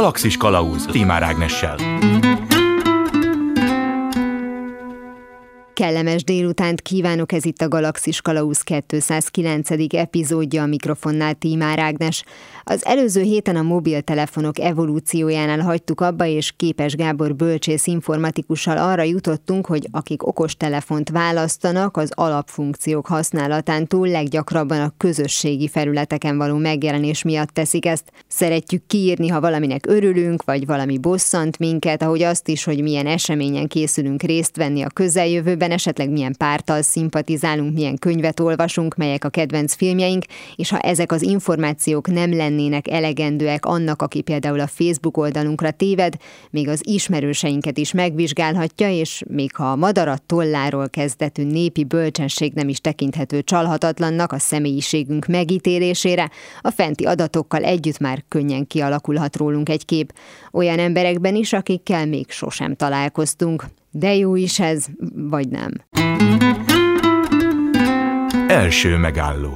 Galaxis kalauz Tímár Ágnessel. Kellemes délutánt kívánok, ez itt a Galaxis kalauz 209. epizódja, a mikrofonnál Tímár Ágnes. Az előző héten a mobiltelefonok evolúciójánál hagytuk abba, és Képes Gábor bölcsész informatikussal arra jutottunk, hogy akik okostelefont választanak, az alapfunkciók használatán túl leggyakrabban a közösségi felületeken való megjelenés miatt teszik ezt. Szeretjük kiírni, ha valaminek örülünk, vagy valami bosszant minket, ahogy azt is, hogy milyen eseményen készülünk részt venni a közeljövőben, esetleg milyen párttal szimpatizálunk, milyen könyvet olvasunk, melyek a kedvenc filmjeink, és ha ezek az információk nem lennének elegendőek annak, aki például a Facebook oldalunkra téved, még az ismerőseinket is megvizsgálhatja, és még ha a madarat tolláról kezdetű népi bölcsenség nem is tekinthető csalhatatlannak a személyiségünk megítélésére, a fenti adatokkal együtt már könnyen kialakulhat rólunk egy kép. Olyan emberekben is, akikkel még sosem találkoztunk. De jó is ez, vagy nem. Első megálló.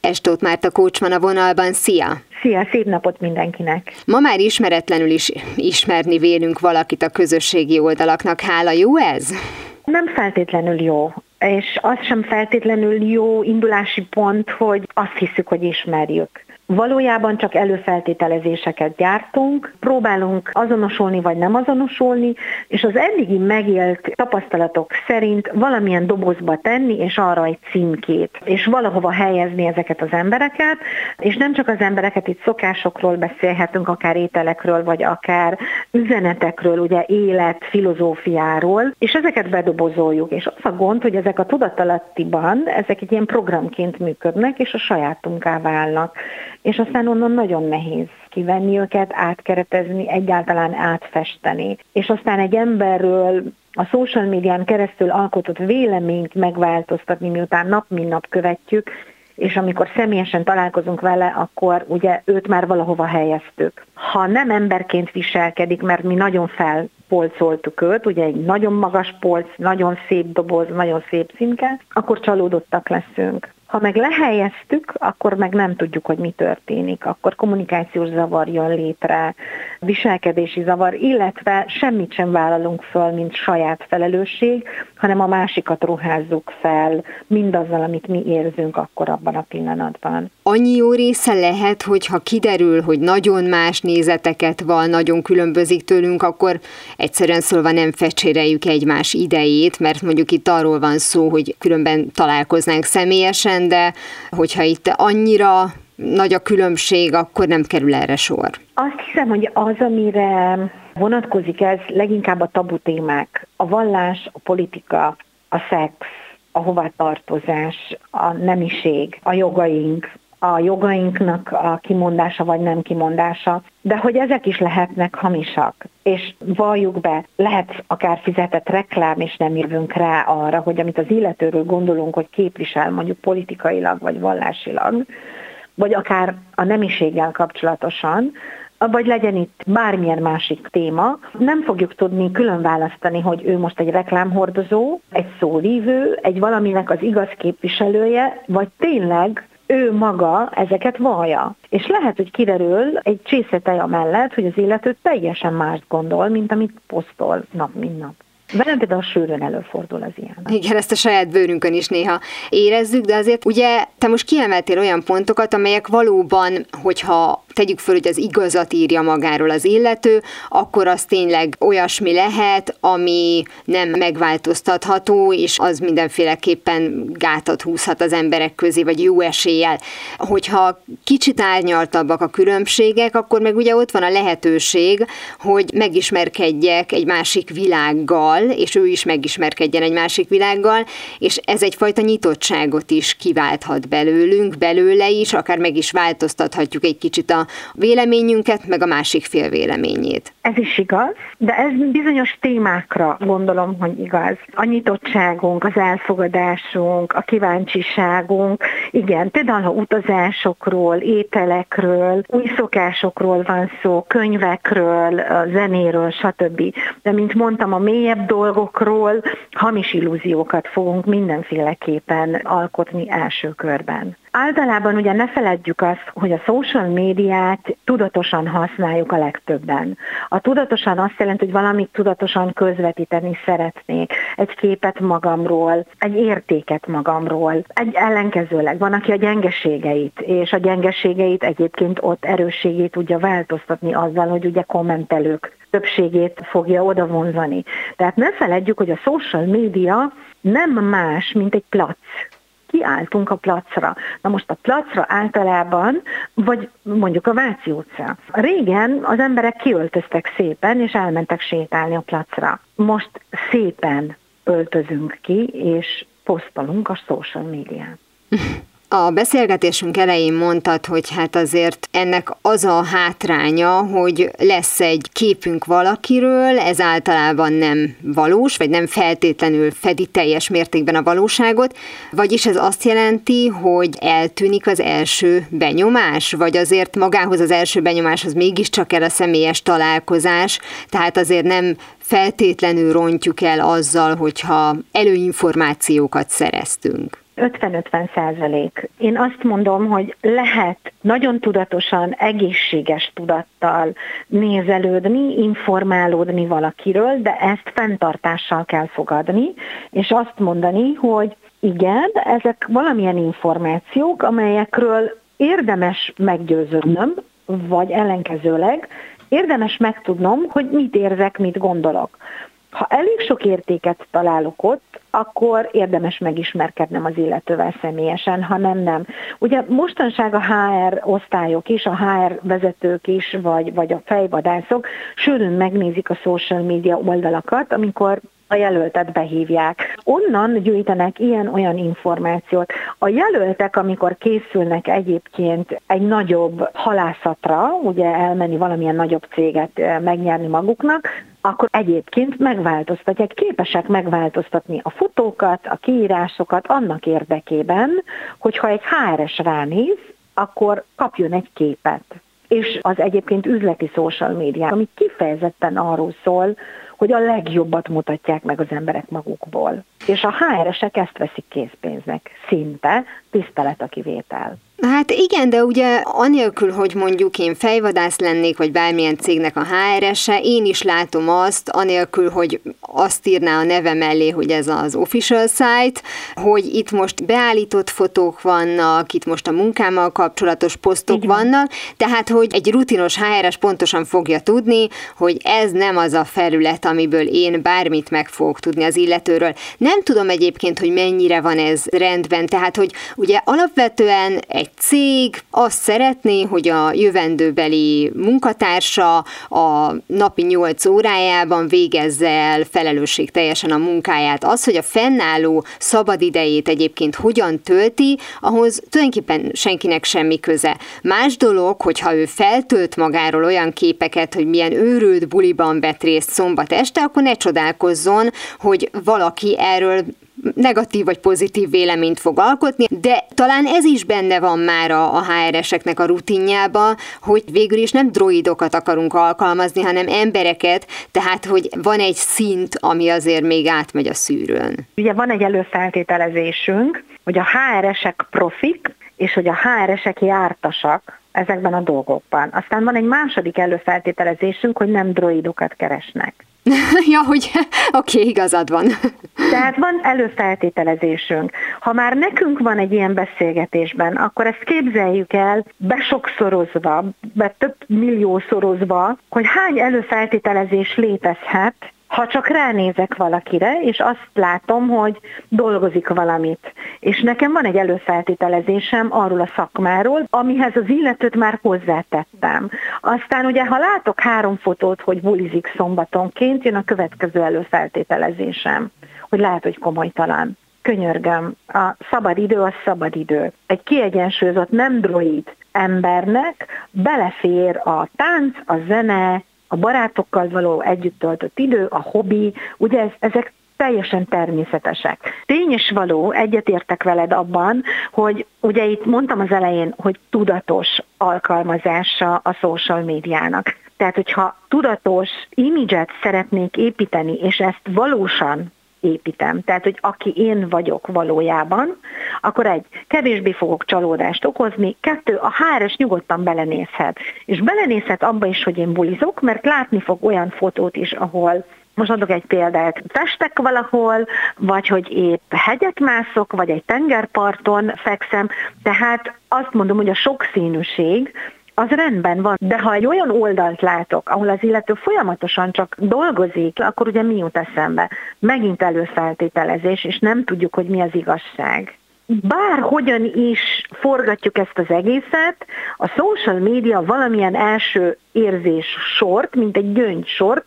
Estók Márta Kocsis a vonalban, szia! Szia, szép napot mindenkinek! Ma már ismeretlenül is ismerni vélünk valakit a közösségi oldalaknak, hála, jó ez? Nem feltétlenül jó. És az sem feltétlenül jó indulási pont, hogy azt hiszük, hogy ismerjük. Valójában csak előfeltételezéseket gyártunk, próbálunk azonosulni vagy nem azonosulni, és az eddigi megélt tapasztalatok szerint valamilyen dobozba tenni, és arra egy címkét, és valahova helyezni ezeket az embereket, és nem csak az embereket, itt szokásokról beszélhetünk, akár ételekről, vagy akár üzenetekről, ugye élet, filozófiáról, és ezeket bedobozoljuk, és az a gond, hogy ezek a tudatalattiban, ezek egy ilyen programként működnek, és a sajátunká válnak. És aztán onnan nagyon nehéz kivenni őket, átkeretezni, egyáltalán átfesteni. És aztán egy emberről a social médián keresztül alkotott véleményt megváltoztatni, miután nap mint nap követjük, és amikor személyesen találkozunk vele, akkor ugye őt már valahova helyeztük. Ha nem emberként viselkedik, mert mi nagyon felpolcoltuk őt, ugye egy nagyon magas polc, nagyon szép doboz, nagyon szép címke, akkor csalódottak leszünk. Ha meg lehelyeztük, akkor meg nem tudjuk, hogy mi történik. Akkor kommunikációs zavar jön létre, viselkedési zavar, illetve semmit sem vállalunk föl, mint saját felelősség, hanem a másikat ruházzuk fel mindazzal, amit mi érzünk akkor abban a pillanatban. Annyi jó része lehet, hogyha kiderül, hogy nagyon más nézeteket van, nagyon különbözik tőlünk, akkor egyszerűen szólva nem fecséreljük egymás idejét, mert mondjuk itt arról van szó, hogy különben találkoznánk személyesen, de hogyha itt annyira nagy a különbség, akkor nem kerül erre sor. Azt hiszem, hogy az, amire vonatkozik ez, leginkább a tabu témák. A vallás, a politika, a szex, a hovatartozás, a nemiség, a jogaink, a jogainknak a kimondása vagy nem kimondása, de hogy ezek is lehetnek hamisak. És valljuk be, lehet akár fizetett reklám, és nem jövünk rá arra, hogy amit az illetőről gondolunk, hogy képvisel mondjuk politikailag vagy vallásilag, vagy akár a nemiséggel kapcsolatosan, vagy legyen itt bármilyen másik téma, nem fogjuk tudni külön választani, hogy ő most egy reklámhordozó, egy szólívő, egy valaminek az igaz képviselője, vagy tényleg ő maga ezeket vallja. És lehet, hogy kiderül egy csészeteja mellett, hogy az illető teljesen mást gondol, mint amit posztol nap, mint nap. Velem például sűrűn előfordul az ilyen. Igen, ezt a saját bőrünkön is néha érezzük, de azért ugye te most kiemeltél olyan pontokat, amelyek valóban, hogyha tegyük föl, hogy az igazat írja magáról az illető, akkor az tényleg olyasmi lehet, ami nem megváltoztatható, és az mindenféleképpen gátat húzhat az emberek közé, vagy jó eséllyel. Hogyha kicsit árnyaltabbak a különbségek, akkor meg ugye ott van a lehetőség, hogy megismerkedjek egy másik világgal, és ő is megismerkedjen egy másik világgal, és ez egyfajta nyitottságot is kiválthat belőlünk, belőle is, akár meg is változtathatjuk egy kicsit a véleményünket, meg a másik fél véleményét. Ez is igaz, de ez bizonyos témákra gondolom, hogy igaz. A nyitottságunk, az elfogadásunk, a kíváncsiságunk, igen, például ha utazásokról, ételekről, új szokásokról van szó, könyvekről, zenéről, stb. De mint mondtam, a mélyebb dolgokról hamis illúziókat fogunk mindenféleképpen alkotni első körben. Általában ugye ne feledjük azt, hogy a social médiát tudatosan használjuk a legtöbben. A tudatosan azt jelenti, hogy valamit tudatosan közvetíteni szeretnék. Egy képet magamról, egy értéket magamról. Egy ellenkezőleg van, aki a gyengeségeit, és a gyengeségeit egyébként ott erősségét tudja változtatni azzal, hogy ugye kommentelők többségét fogja odavonzani. Tehát ne feledjük, hogy a social média nem más, mint egy plac. Kiálltunk a placra. Na most a placra általában, vagy mondjuk a Váci utca. Régen az emberek kiöltöztek szépen, és elmentek sétálni a placra. Most szépen öltözünk ki, és posztolunk a social médián. A beszélgetésünk elején mondtad, hogy hát azért ennek az a hátránya, hogy lesz egy képünk valakiről, ez általában nem valós, vagy nem feltétlenül fedi teljes mértékben a valóságot, vagyis ez azt jelenti, hogy eltűnik az első benyomás, vagy azért magához az első benyomáshoz mégiscsak el a személyes találkozás, tehát azért nem feltétlenül rontjuk el azzal, hogyha előinformációkat szereztünk. 50-50%. Én azt mondom, hogy lehet nagyon tudatosan, egészséges tudattal nézelődni, informálódni valakiről, de ezt fenntartással kell fogadni, és azt mondani, hogy igen, ezek valamilyen információk, amelyekről érdemes meggyőződnöm, vagy ellenkezőleg érdemes megtudnom, hogy mit érzek, mit gondolok. Ha elég sok értéket találok ott, akkor érdemes megismerkednem az illetővel személyesen, ha nem. Ugye mostanság a HR osztályok is, a HR vezetők is, vagy a fejvadászok sűrűn megnézik a social media oldalakat, amikor a jelöltet behívják. Onnan gyűjtenek ilyen-olyan információt. A jelöltek, amikor készülnek egyébként egy nagyobb halászatra, ugye elmenni valamilyen nagyobb céget megnyerni maguknak, akkor egyébként megváltoztatják, képesek megváltoztatni a fotókat, a kiírásokat annak érdekében, hogyha egy HR-es ránéz, akkor kapjon egy képet. És az egyébként üzleti social média, ami kifejezetten arról szól, hogy a legjobbat mutatják meg az emberek magukból. És a HR-esek ezt veszik készpénznek, szinte, tisztelet a kivétel. Hát igen, de ugye anélkül, hogy mondjuk én fejvadász lennék, vagy bármilyen cégnek a HR-ese, én is látom azt, anélkül, hogy azt írná a neve mellé, hogy ez az official site, hogy itt most beállított fotók vannak, itt most a munkámmal kapcsolatos posztok vannak, tehát hogy egy rutinos HR-es pontosan fogja tudni, hogy ez nem az a felület, amiből én bármit meg fogok tudni az illetőről. Nem tudom egyébként, hogy mennyire van ez rendben, tehát hogy ugye alapvetően egy cég azt szeretné, hogy a jövendőbeli munkatársa a napi 8 órájában végezze el felelősségteljesen a munkáját. Az, hogy a fennálló szabadidejét egyébként hogyan tölti, ahhoz tulajdonképpen senkinek semmi köze. Más dolog, hogyha ő feltölt magáról olyan képeket, hogy milyen őrült buliban vett részt szombat este, akkor ne csodálkozzon, hogy valaki erről negatív vagy pozitív véleményt fog alkotni, de talán ez is benne van már a HR-eseknek a rutinjában, hogy végül is nem droidokat akarunk alkalmazni, hanem embereket, tehát hogy van egy szint, ami azért még átmegy a szűrőn. Ugye van egy előfeltételezésünk, hogy a HR-esek profik, és hogy a HR-esek jártasak ezekben a dolgokban. Aztán van egy második előfeltételezésünk, hogy nem droidokat keresnek. Ja, hogy oké, igazad van. Tehát van előfeltételezésünk. Ha már nekünk van egy ilyen beszélgetésben, akkor ezt képzeljük el besokszorozva, be több milliószorozva, hogy hány előfeltételezés létezhet, ha csak ránézek valakire, és azt látom, hogy dolgozik valamit. És nekem van egy előfeltételezésem arról a szakmáról, amihez az illetőt már hozzátettem. Aztán ugye, ha látok 3 fotót, hogy bulizik szombatonként, jön a következő előfeltételezésem, hogy lehet, hogy komolytalan. Könyörgöm, a szabad idő az szabad idő. Egy kiegyensúlyozott, nem droid embernek belefér a tánc, a zene, a barátokkal való együtt töltött idő, a hobbi, ugye ezek teljesen természetesek. Tény és való, egyetértek veled abban, hogy ugye itt mondtam az elején, hogy tudatos alkalmazása a social médiának. Tehát, hogyha tudatos imidzset szeretnék építeni, és ezt valósan építem. Tehát, hogy aki én vagyok valójában, akkor egy, kevésbé fogok csalódást okozni, 2, a HR-es nyugodtan belenézhet. És belenézhet abba is, hogy én bulizok, mert látni fog olyan fotót is, ahol, most adok egy példát, festek valahol, vagy hogy épp hegyet mászok, vagy egy tengerparton fekszem. Tehát azt mondom, hogy a sokszínűség, az rendben van, de ha egy olyan oldalt látok, ahol az illető folyamatosan csak dolgozik, akkor ugye mi jut eszembe? Megint előfeltételezés, és nem tudjuk, hogy mi az igazság. Bárhogyan is forgatjuk ezt az egészet, a social media valamilyen első érzés sort, mint egy gyöngysort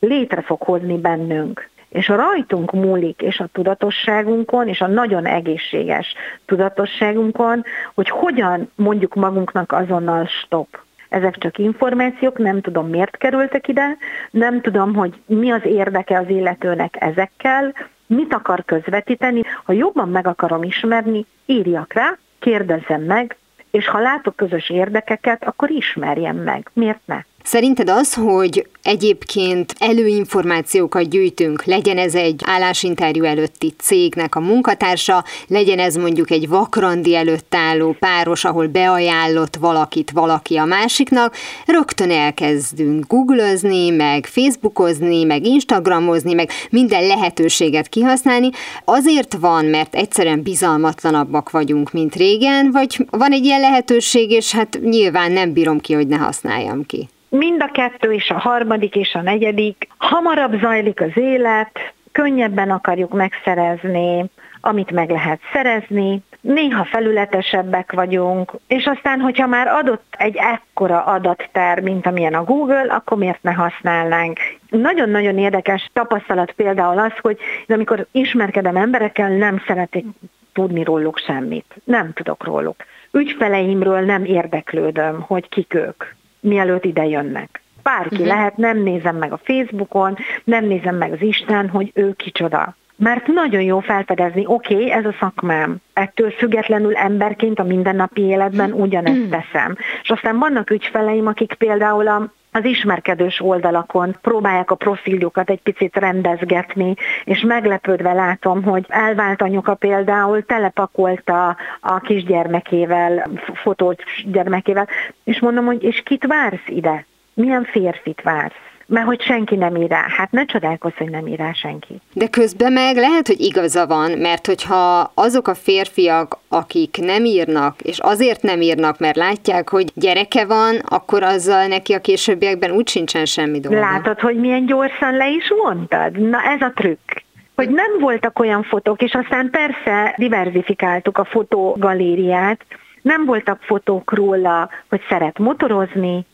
létre fog hozni bennünk. És a rajtunk múlik, és a tudatosságunkon, és a nagyon egészséges tudatosságunkon, hogy hogyan mondjuk magunknak azonnal stop. Ezek csak információk, nem tudom, miért kerültek ide, nem tudom, hogy mi az érdeke az illetőnek ezekkel, mit akar közvetíteni. Ha jobban meg akarom ismerni, írjak rá, kérdezzem meg, és ha látok közös érdekeket, akkor ismerjem meg. Miért ne? Szerinted az, hogy egyébként előinformációkat gyűjtünk, legyen ez egy állásinterjú előtti cégnek a munkatársa, legyen ez mondjuk egy vakrandi előtt álló páros, ahol beajánlott valakit valaki a másiknak, rögtön elkezdünk googlezni, meg facebookozni, meg instagramozni, meg minden lehetőséget kihasználni. Azért van, mert egyszerűen bizalmatlanabbak vagyunk, mint régen, vagy van egy ilyen lehetőség, és hát nyilván nem bírom ki, hogy ne használjam ki. Mind a 2 és a 3. és a 4. Hamarabb zajlik az élet, könnyebben akarjuk megszerezni, amit meg lehet szerezni, néha felületesebbek vagyunk, és aztán, hogyha már adott egy ekkora adattár, mint amilyen a Google, akkor miért ne használnánk? Nagyon-nagyon érdekes tapasztalat például az, hogy amikor ismerkedem emberekkel, nem szeretik tudni róluk semmit. Nem tudok róluk. Ügyfeleimről nem érdeklődöm, hogy kik ők, mielőtt ide jönnek. Bárki lehet, nem nézem meg a Facebookon, nem nézem meg az Instán, hogy ő kicsoda. Mert nagyon jó felfedezni, oké, ez a szakmám. Ettől függetlenül emberként a mindennapi életben ugyanezt teszem. És aztán vannak ügyfeleim, akik például az ismerkedős oldalakon próbálják a profiljukat egy picit rendezgetni, és meglepődve látom, hogy elvált anyuka például telepakolta a kisgyermekével, fotós gyermekével, és mondom, hogy és kit vársz ide? Milyen férfit vársz? Mert hogy senki nem ír rá. Hát ne csodálkozz, hogy nem ír rá senki. De közben meg lehet, hogy igaza van, mert hogyha azok a férfiak, akik nem írnak, és azért nem írnak, mert látják, hogy gyereke van, akkor azzal neki a későbbiekben úgy sincsen semmi dolga. Látod, hogy milyen gyorsan le is vontad? Na ez a trükk. Hogy nem voltak olyan fotók, és aztán persze diverzifikáltuk a fotogalériát, nem voltak fotók róla, hogy szeret motorozni,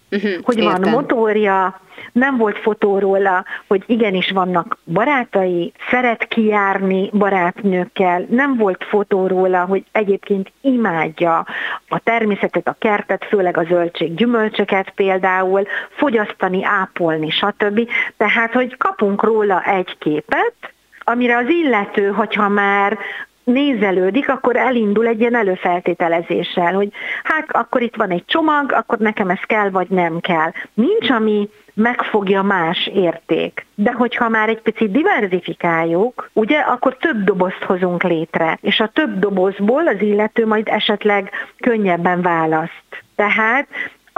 hogy értem. Van motorja, nem volt fotó róla, hogy igenis vannak barátai, szeret kijárni barátnőkkel, nem volt fotó róla, hogy egyébként imádja a természetet, a kertet, főleg a zöldség, gyümölcsöket például, fogyasztani, ápolni, stb. Tehát, hogy kapunk róla egy képet, amire az illető, hogyha már nézelődik, akkor elindul egy ilyen előfeltételezéssel, hogy hát akkor itt van egy csomag, akkor nekem ez kell, vagy nem kell. Nincs, ami megfogja más érték. De hogyha már egy picit diverzifikáljuk, ugye, akkor több dobozt hozunk létre, és a több dobozból az illető majd esetleg könnyebben választ. Tehát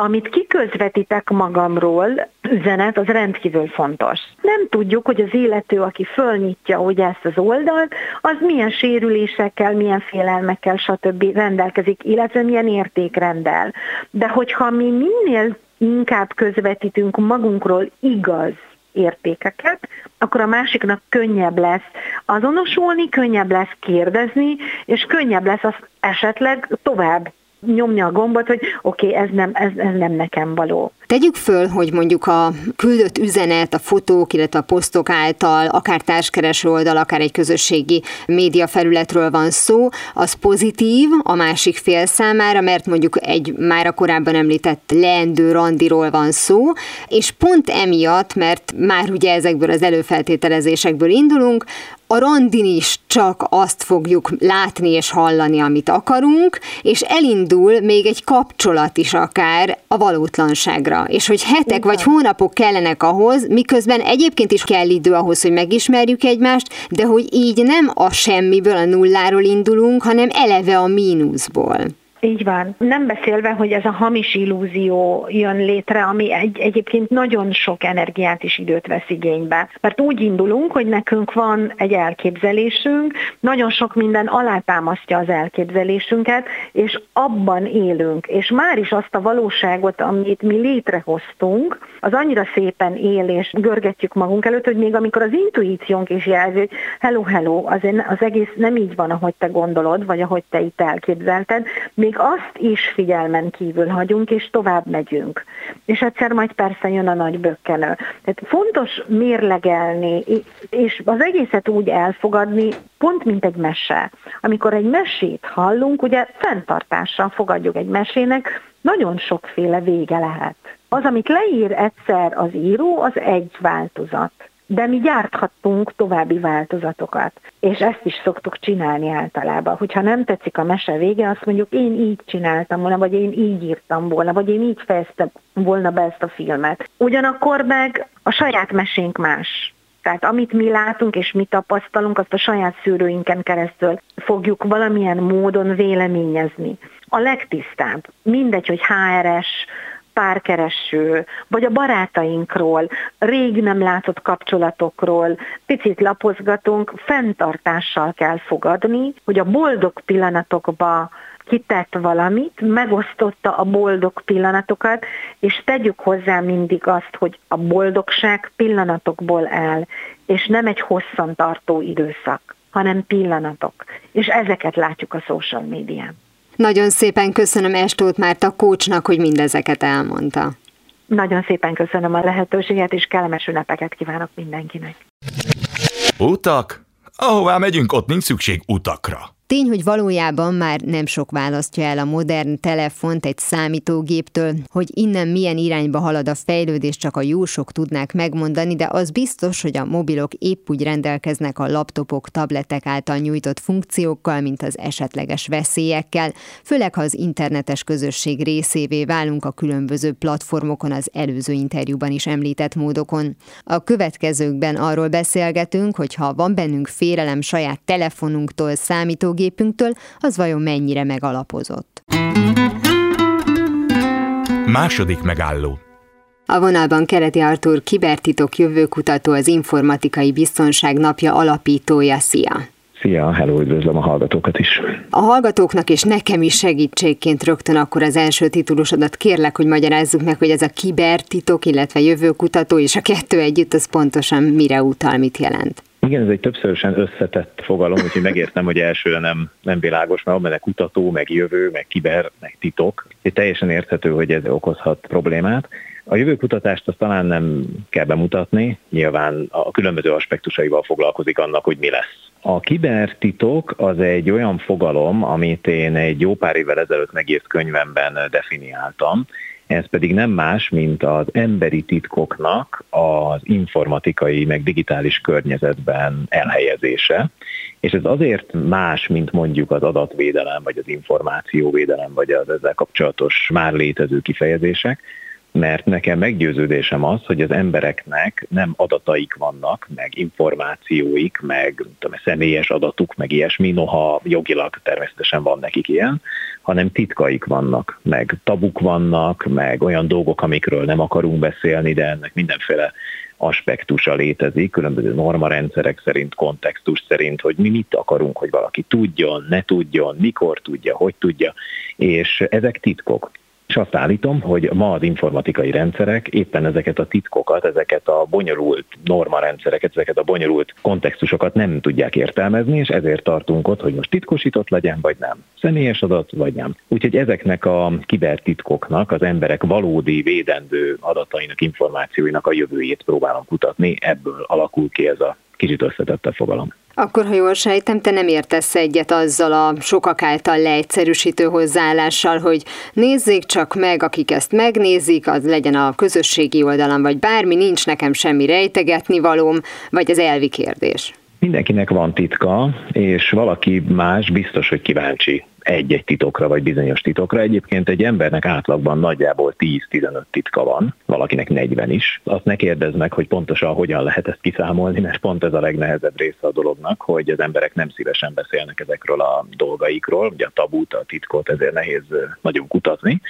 amit kiközvetítek magamról, üzenet, az rendkívül fontos. Nem tudjuk, hogy az illető, aki fölnyitja ugye ezt az oldalt, az milyen sérülésekkel, milyen félelmekkel, stb. Rendelkezik, illetve milyen értékrendel. De hogyha mi minél inkább közvetítünk magunkról igaz értékeket, akkor a másiknak könnyebb lesz azonosulni, könnyebb lesz kérdezni, és könnyebb lesz az esetleg tovább nyomja a gombot, hogy oké, ez nem nekem való. Tegyük föl, hogy mondjuk a küldött üzenet, a fotók, illetve a posztok által, akár társkereső oldal, akár egy közösségi média felületről van szó, az pozitív a másik fél számára, mert mondjuk egy már a korábban említett leendő randiról van szó, és pont emiatt, mert már ugye ezekből az előfeltételezésekből indulunk, a randin is csak azt fogjuk látni és hallani, amit akarunk, és elindul még egy kapcsolat is akár a valótlanságra. És hogy hetek vagy hónapok kellenek ahhoz, miközben egyébként is kell idő ahhoz, hogy megismerjük egymást, de hogy így nem a semmiből, a nulláról indulunk, hanem eleve a mínuszból. Így van. Nem beszélve, hogy ez a hamis illúzió jön létre, ami egyébként nagyon sok energiát és időt vesz igénybe. Mert úgy indulunk, hogy nekünk van egy elképzelésünk, nagyon sok minden alátámasztja az elképzelésünket, és abban élünk. És már is azt a valóságot, amit mi létrehoztunk, az annyira szépen él, és görgetjük magunk előtt, hogy még amikor az intuíciónk is jelzi, hogy hello, hello, az egész nem így van, ahogy te gondolod, vagy ahogy te itt elképzelted, még azt is figyelmen kívül hagyunk, és tovább megyünk. És egyszer majd persze jön a nagy bökkenő. Tehát fontos mérlegelni, és az egészet úgy elfogadni, pont mint egy mese. Amikor egy mesét hallunk, ugye fenntartással fogadjuk egy mesének, nagyon sokféle vége lehet. Az, amit leír egyszer az író, az egy változat. De mi gyárthattunk további változatokat, és ezt is szoktuk csinálni általában. Hogyha nem tetszik a mese vége, azt mondjuk én így csináltam volna, vagy én így írtam volna, vagy én így fejeztem volna be ezt a filmet. Ugyanakkor meg a saját mesénk más. Tehát amit mi látunk és mi tapasztalunk, azt a saját szűrőinken keresztül fogjuk valamilyen módon véleményezni. A legtisztább, mindegy, hogy HRS, párkereső, vagy a barátainkról, rég nem látott kapcsolatokról, picit lapozgatunk, fenntartással kell fogadni, hogy a boldog pillanatokba kitett valamit, megosztotta a boldog pillanatokat, és tegyük hozzá mindig azt, hogy a boldogság pillanatokból áll, és nem egy hosszantartó időszak, hanem pillanatok. És ezeket látjuk a social médián. Nagyon szépen köszönöm Estók Márta Kocsis-nak, hogy mindezeket elmondta. Nagyon szépen köszönöm a lehetőséget, és kellemes ünnepeket kívánok mindenkinek. Utak? Ahová megyünk, ott nincs szükség utakra. Tény, hogy valójában már nem sok választja el a modern telefont egy számítógéptől, hogy innen milyen irányba halad a fejlődés, csak a jósok tudnák megmondani, de az biztos, hogy a mobilok épp úgy rendelkeznek a laptopok, tabletek által nyújtott funkciókkal, mint az esetleges veszélyekkel, főleg ha az internetes közösség részévé válunk a különböző platformokon, az előző interjúban is említett módokon. A következőkben arról beszélgetünk, hogy ha van bennünk félelem saját telefonunktól, számítógéptől, az vajon mennyire megalapozott. Második megálló. A vonalban Keleti Artur kibertitok jövőkutató, az Informatikai Biztonság Napja alapítója. Szia! Szia, hello, üdvözlöm a hallgatókat is. A hallgatóknak és nekem is segítségként rögtön akkor az első titulusodat kérlek, hogy magyarázzuk meg, hogy ez a kibertitok, illetve jövőkutató és a kettő együtt, az pontosan mire utal, mit jelent? Igen, ez egy többszörösen összetett fogalom, úgyhogy megértem, hogy elsőre nem világos, mert van kutató, meg jövő, meg kiber, meg titok. És teljesen érthető, hogy ez okozhat problémát. A jövőkutatást azt talán nem kell bemutatni, nyilván a különböző aspektusaival foglalkozik annak, hogy mi lesz. A kibertitok az egy olyan fogalom, amit én egy jó pár évvel ezelőtt megírt könyvemben definiáltam. Ez pedig nem más, mint az emberi titkoknak az informatikai, meg digitális környezetben elhelyezése. És ez azért más, mint mondjuk az adatvédelem, vagy az információvédelem, vagy az ezzel kapcsolatos már létező kifejezések, mert nekem meggyőződésem az, hogy az embereknek nem adataik vannak, meg információik, meg személyes adatuk, meg ilyesmi, noha jogilag természetesen van nekik ilyen, hanem titkaik vannak, meg tabuk vannak, meg olyan dolgok, amikről nem akarunk beszélni, de ennek mindenféle aspektusa létezik, különböző normarendszerek szerint, kontextus szerint, hogy mi mit akarunk, hogy valaki tudjon, ne tudjon, mikor tudja, hogy tudja, és ezek titkok. És azt állítom, hogy ma az informatikai rendszerek éppen ezeket a titkokat, ezeket a bonyolult normarendszereket, ezeket a bonyolult kontextusokat nem tudják értelmezni, és ezért tartunk ott, hogy most titkosított legyen, vagy nem. Személyes adat, vagy nem. Úgyhogy ezeknek a kibertitkoknak, az emberek valódi védendő adatainak, információinak a jövőjét próbálom kutatni, ebből alakul ki ez a kicsit összetettebb fogalom. Akkor, ha jól sejtem, te nem értesz egyet azzal a sokak által leegyszerűsítő hozzáállással, hogy nézzék csak meg, akik ezt megnézik, az legyen a közösségi oldalon, vagy bármi, nincs nekem semmi rejtegetni valóm, vagy ez elvi kérdés. Mindenkinek van titka, és valaki más biztos, hogy kíváncsi egy-egy titokra, vagy bizonyos titokra. Egyébként egy embernek átlagban nagyjából 10-15 titka van, valakinek 40 is. Azt ne kérdezd meg, hogy pontosan hogyan lehet ezt kiszámolni, mert pont ez a legnehezebb része a dolognak, hogy az emberek nem szívesen beszélnek ezekről a dolgaikról, ugye a tabút, a titkot, ezért nehéz nagyon kutatni.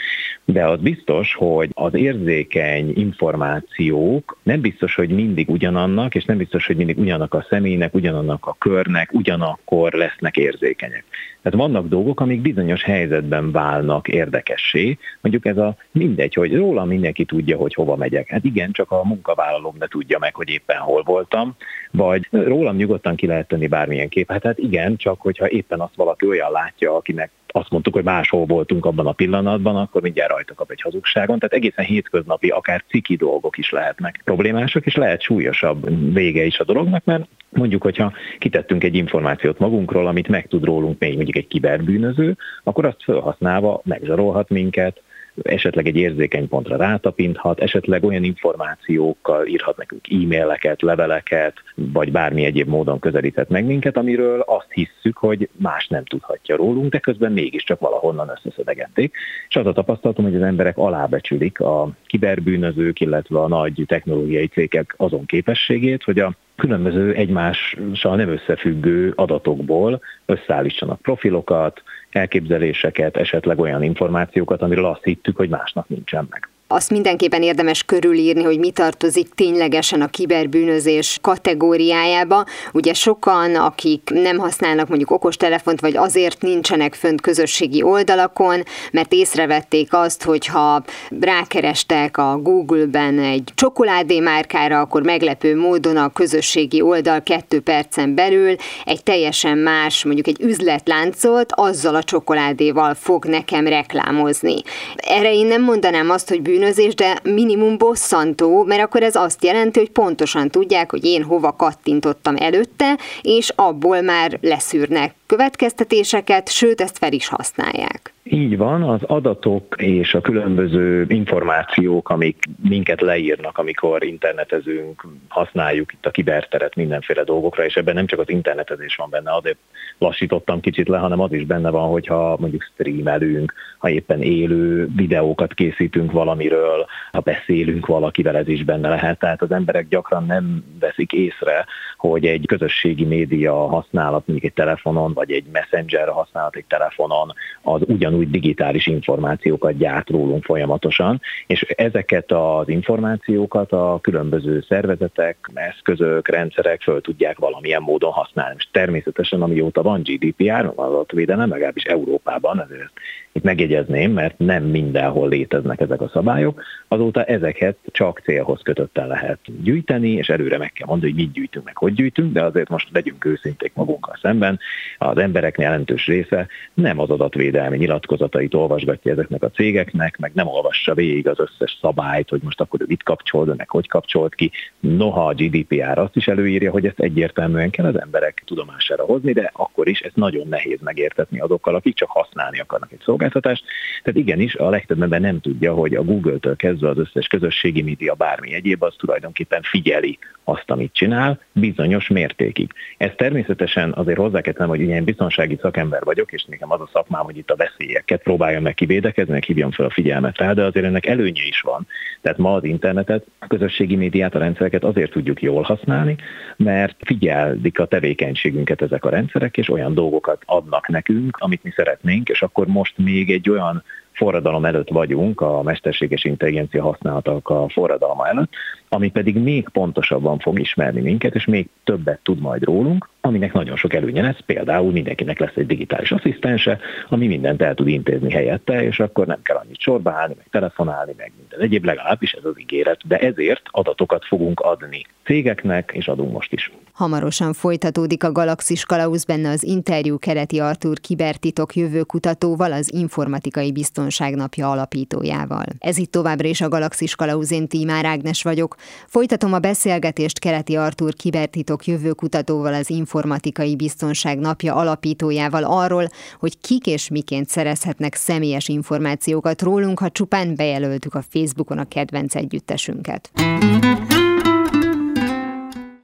De az biztos, hogy az érzékeny információk nem biztos, hogy mindig ugyanannak, és nem biztos, hogy mindig ugyanak a személynek, ugyanannak a körnek, ugyanakkor lesznek érzékenyek. Tehát vannak dolgok, amik bizonyos helyzetben válnak érdekessé. Mondjuk ez a mindegy, hogy rólam mindenki tudja, hogy hova megyek. Hát igen, csak a munkavállalóm ne tudja meg, hogy éppen hol voltam, vagy rólam nyugodtan ki lehet tenni bármilyen kép. Hát igen, csak hogyha éppen azt valaki olyan látja, akinek azt mondtuk, hogy máshol voltunk abban a pillanatban, akkor mindjárt rajta kap egy hazugságon. Tehát egészen hétköznapi, akár ciki dolgok is lehetnek problémások, és lehet súlyosabb vége is a dolognak, mert mondjuk, hogyha kitettünk egy információt magunkról, amit megtud rólunk még mondjuk egy kiberbűnöző, akkor azt felhasználva megzsarolhat minket, esetleg egy érzékeny pontra rátapinthat, esetleg olyan információkkal írhat nekünk e-maileket, leveleket, vagy bármi egyéb módon közelíthet meg minket, amiről azt hisszük, hogy más nem tudhatja rólunk, de közben mégiscsak valahonnan összeszedegették. És az a tapasztalatom, hogy az emberek alábecsülik a kiberbűnözők, illetve a nagy technológiai cégek azon képességét, hogy a különböző egymással nem összefüggő adatokból összeállítsanak profilokat, elképzeléseket, esetleg olyan információkat, amiről azt hittük, hogy másnak nincsen meg. Azt mindenképpen érdemes körülírni, hogy mi tartozik ténylegesen a kiberbűnözés kategóriájába. Ugye sokan, akik nem használnak mondjuk okostelefont, vagy azért nincsenek fönt közösségi oldalakon, mert észrevették azt, hogyha rákerestek a Google-ben egy csokoládémárkára, akkor meglepő módon a közösségi oldal 2 percen belül egy teljesen más, mondjuk egy üzletláncot azzal a csokoládéval fog nekem reklámozni. Erre én nem mondanám azt, hogy bűnözés, de minimum bosszantó, mert akkor ez azt jelenti, hogy pontosan tudják, hogy én hova kattintottam előtte, és abból már leszűrnek következtetéseket, sőt, ezt fel is használják. Így van, az adatok és a különböző információk, amik minket leírnak, amikor internetezünk, használjuk itt a kiberteret mindenféle dolgokra, és ebben nem csak az internetezés van benne, azért lassítottam kicsit le, hanem az is benne van, hogyha mondjuk streamelünk, ha éppen élő videókat készítünk valamiről, ha beszélünk valakivel, ez is benne lehet. Tehát az emberek gyakran nem veszik észre, hogy egy közösségi média használat, mondjuk egy telefonon, vagy egy messenger használat egy telefonon, az ugyanúgy digitális információkat gyárt rólunk folyamatosan, és ezeket az információkat a különböző szervezetek, eszközök, rendszerek föl tudják valamilyen módon használni. És természetesen, amióta van GDPR, az adatvédelem, legalábbis Európában, ezért itt megjegyezném, mert nem mindenhol léteznek ezek a szabályok, azóta ezeket csak célhoz kötötten lehet gyűjteni, és előre meg kell mondani, hogy mit gyűjtünk, meg hogy gyűjtünk, de azért most legyünk őszinték magunkkal szemben, az embereknél jelentős része nem az adatvédelmi nyilatkozatait olvasgatja ezeknek a cégeknek, meg nem olvassa végig az összes szabályt, hogy most akkor ő mit kapcsolt, meg hogy kapcsolt ki. Noha a GDPR azt is előírja, hogy ezt egyértelműen kell az emberek tudomására hozni, de akkor is ez nagyon nehéz megértetni azokkal, akik csak használni akarnak egy szolgáltatást. Tehát igenis, a legtöbb ember nem tudja, hogy a Google-től kezdve az összes közösségi média, bármi egyéb, az tulajdonképpen figyeli azt, amit csinál, bizonyos mértékig. Ez természetesen azért hozzákezdem, hogy ilyen biztonsági szakember vagyok, és nekem az a szakmám, hogy itt a veszélyeket próbáljam meg kivédekezni, meg hívjam fel a figyelmet rá, de azért ennek előnye is van. Tehát ma az internetet, a közösségi médiát, a rendszereket azért tudjuk jól használni, mert figyelik a tevékenységünket ezek a rendszerek, és olyan dolgokat adnak nekünk, amit mi szeretnénk, és akkor most még egy olyan forradalom előtt vagyunk, a mesterséges intelligencia használatának a forradalma előtt, ami pedig még pontosabban fog ismerni minket, és még többet tud majd rólunk, aminek nagyon sok előnye lesz, például mindenkinek lesz egy digitális asszisztense, ami mindent el tud intézni helyette, és akkor nem kell annyit sorba állni, meg telefonálni, meg minden egyéb, legalábbis ez az ígéret, de ezért adatokat fogunk adni cégeknek, és adunk most is. Hamarosan folytatódik a Galaxis Kalauz, benne az interjú Keleti Artur kibertitok jövőkutatóval, az Informatikai Biztonság Napja alapítójával. Ez itt továbbra is a Galaxis Kalauz, én Tímár Ágnes vagyok. Folytatom a beszélgetést Keleti Artur kibertitok jövőkutatóval, az Informatikai Biztonság Napja alapítójával arról, hogy kik és miként szerezhetnek személyes információkat rólunk, ha csupán bejelöltük a Facebookon a kedvenc együttesünket.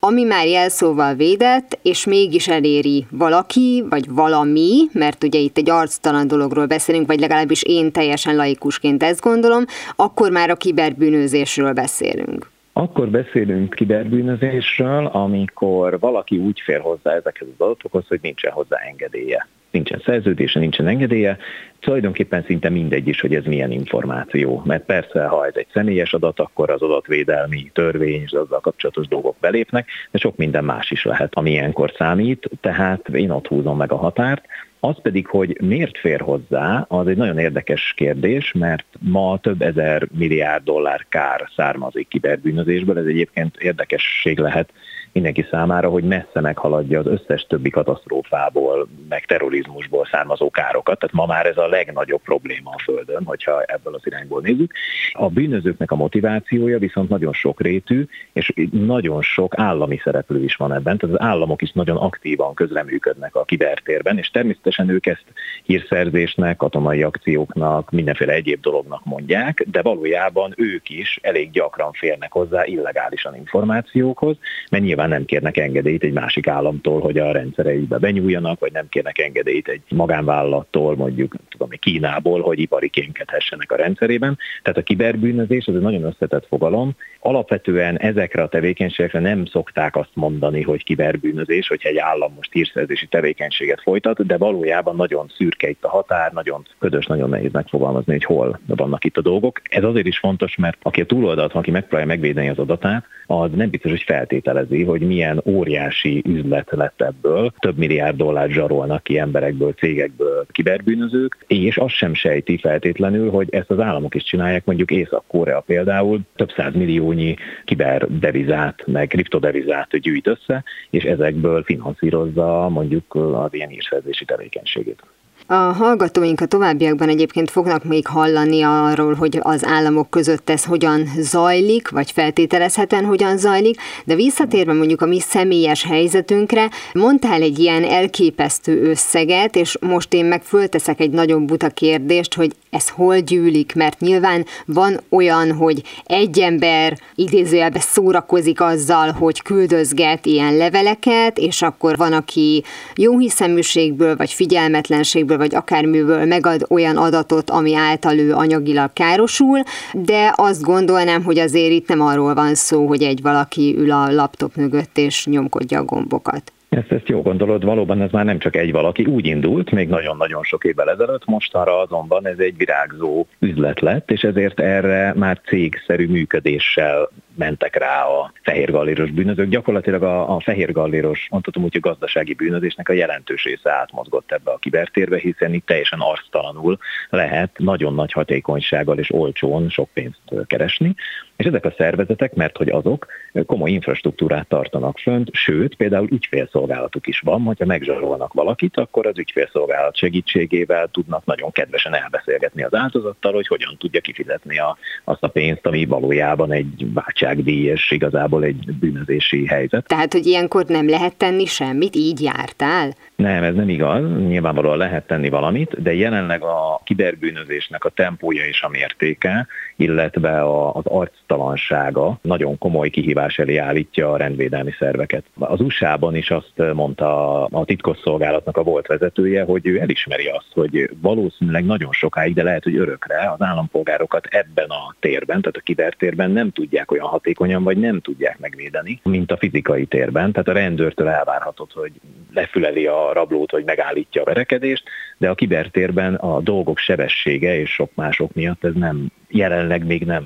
ami már jelszóval védett, és mégis eléri valaki, vagy valami, mert ugye itt egy arctalan dologról beszélünk, vagy legalábbis én teljesen laikusként ezt gondolom, akkor már a kiberbűnözésről beszélünk. Akkor beszélünk kiberbűnözésről, amikor valaki úgy fér hozzá ezekhez az adatokhoz, hogy nincsen hozzá engedélye. Nincsen szerződése, nincsen engedélye, tulajdonképpen szinte mindegy is, hogy ez milyen információ. Mert persze, ha ez egy személyes adat, akkor az adatvédelmi törvény és azzal kapcsolatos dolgok belépnek, de sok minden más is lehet, ami ilyenkor számít, tehát én ott húzom meg a határt. Az pedig, hogy miért fér hozzá, az egy nagyon érdekes kérdés, mert ma több ezer milliárd dollár kár származik kiberbűnözésből, ez egyébként érdekesség lehet mindenki számára, hogy messze meghaladja az összes többi katasztrófából, meg terrorizmusból származó károkat. Tehát ma már ez a legnagyobb probléma a Földön, hogyha ebből az irányból nézzük. A bűnözőknek a motivációja viszont nagyon sokrétű, és nagyon sok állami szereplő is van ebben, tehát az államok is nagyon aktívan közreműködnek a kibertérben, és természetesen ők ezt hírszerzésnek, katonai akcióknak, mindenféle egyéb dolognak mondják, de valójában ők is elég gyakran férnek hozzá illegálisan információkhoz, mert nyilván nem kérnek engedélyt egy másik államtól, hogy a rendszereibe benyúljanak, vagy nem kérnek engedélyt egy magánvállalattól, mondjuk Kínából, hogy ipari kémkedhessenek a rendszerében. Tehát a kiberbűnözés az egy nagyon összetett fogalom. Alapvetően ezekre a tevékenységekre nem szokták azt mondani, hogy kiberbűnözés, hogyha egy állam most hírszerzési tevékenységet folytat, de valójában nagyon szürke itt a határ, nagyon ködös, nagyon nehéz megfogalmazni, hogy hol vannak itt a dolgok. Ez azért is fontos, mert aki a túloldalt, aki megpróbálja megvédeni az adatát, az nem biztos, hogy feltételezi, hogy milyen óriási üzlet lett ebből, több milliárd dollár zsarolnak ki emberekből, cégekből kiberbűnözők, és azt sem sejti feltétlenül, hogy ezt az államok is csinálják, mondjuk Észak-Korea például több százmilliónyi kiberdevizát, meg kriptodevizát gyűjt össze, és ezekből finanszírozza mondjuk az ilyen hírszerzési tevékenységét. A hallgatóink a továbbiakban egyébként fognak még hallani arról, hogy az államok között ez hogyan zajlik, vagy feltételezhetően hogyan zajlik, de visszatérve mondjuk a mi személyes helyzetünkre, mondtál egy ilyen elképesztő összeget, és most én meg fölteszek egy nagyon buta kérdést, hogy ez hol gyűlik, mert nyilván van olyan, hogy egy ember idézőjelben szórakozik azzal, hogy küldözget ilyen leveleket, és akkor van, aki jóhiszeműségből, vagy figyelmetlenségből, vagy akármiből megad olyan adatot, ami által ő anyagilag károsul, de azt gondolnám, hogy azért itt nem arról van szó, hogy egy valaki ül a laptop mögött és nyomkodja a gombokat. Ezt jó gondolod, valóban ez már nem csak egy valaki, úgy indult még nagyon-nagyon sok évvel ezelőtt, mostanra azonban ez egy virágzó üzlet lett, és ezért erre már cégszerű működéssel mentek rá a fehérgalléros bűnözők. Gyakorlatilag a fehérgalléros, mondhatom úgy, a gazdasági bűnözésnek a jelentős része átmozgott ebbe a kibertérbe, hiszen itt teljesen arctalanul lehet nagyon nagy hatékonysággal és olcsón sok pénzt keresni. És ezek a szervezetek, mert hogy azok komoly infrastruktúrát tartanak fönt, sőt, például ügyfélszolgálatuk is van, hogyha megzsarolnak valakit, akkor az ügyfélszolgálat segítségével tudnak nagyon kedvesen elbeszélgetni az áldozattal, hogy hogyan tudja kifizetni azt a pénzt, ami valójában egy váltságdíj, és igazából egy bűnözési helyzet. Tehát, hogy ilyenkor nem lehet tenni semmit, így jártál? Nem, ez nem igaz, nyilvánvalóan lehet tenni valamit, de jelenleg a kiberbűnözésnek a tempója és a mértéke, illetve az arctalansága nagyon komoly kihívás elé állítja a rendvédelmi szerveket. Az USA-ban is azt mondta a titkosszolgálatnak a volt vezetője, hogy ő elismeri azt, hogy valószínűleg nagyon sokáig, de lehet, hogy örökre az állampolgárokat ebben a térben, tehát a kibertérben nem tudják olyan hatékonyan, vagy nem tudják megvédeni, mint a fizikai térben. Tehát a rendőrtől elvárhatod, hogy lefüleli a rablót, hogy megállítja a verekedést, de a kibertérben a dolgok sebessége és sok mások miatt ez nem, jelenleg még nem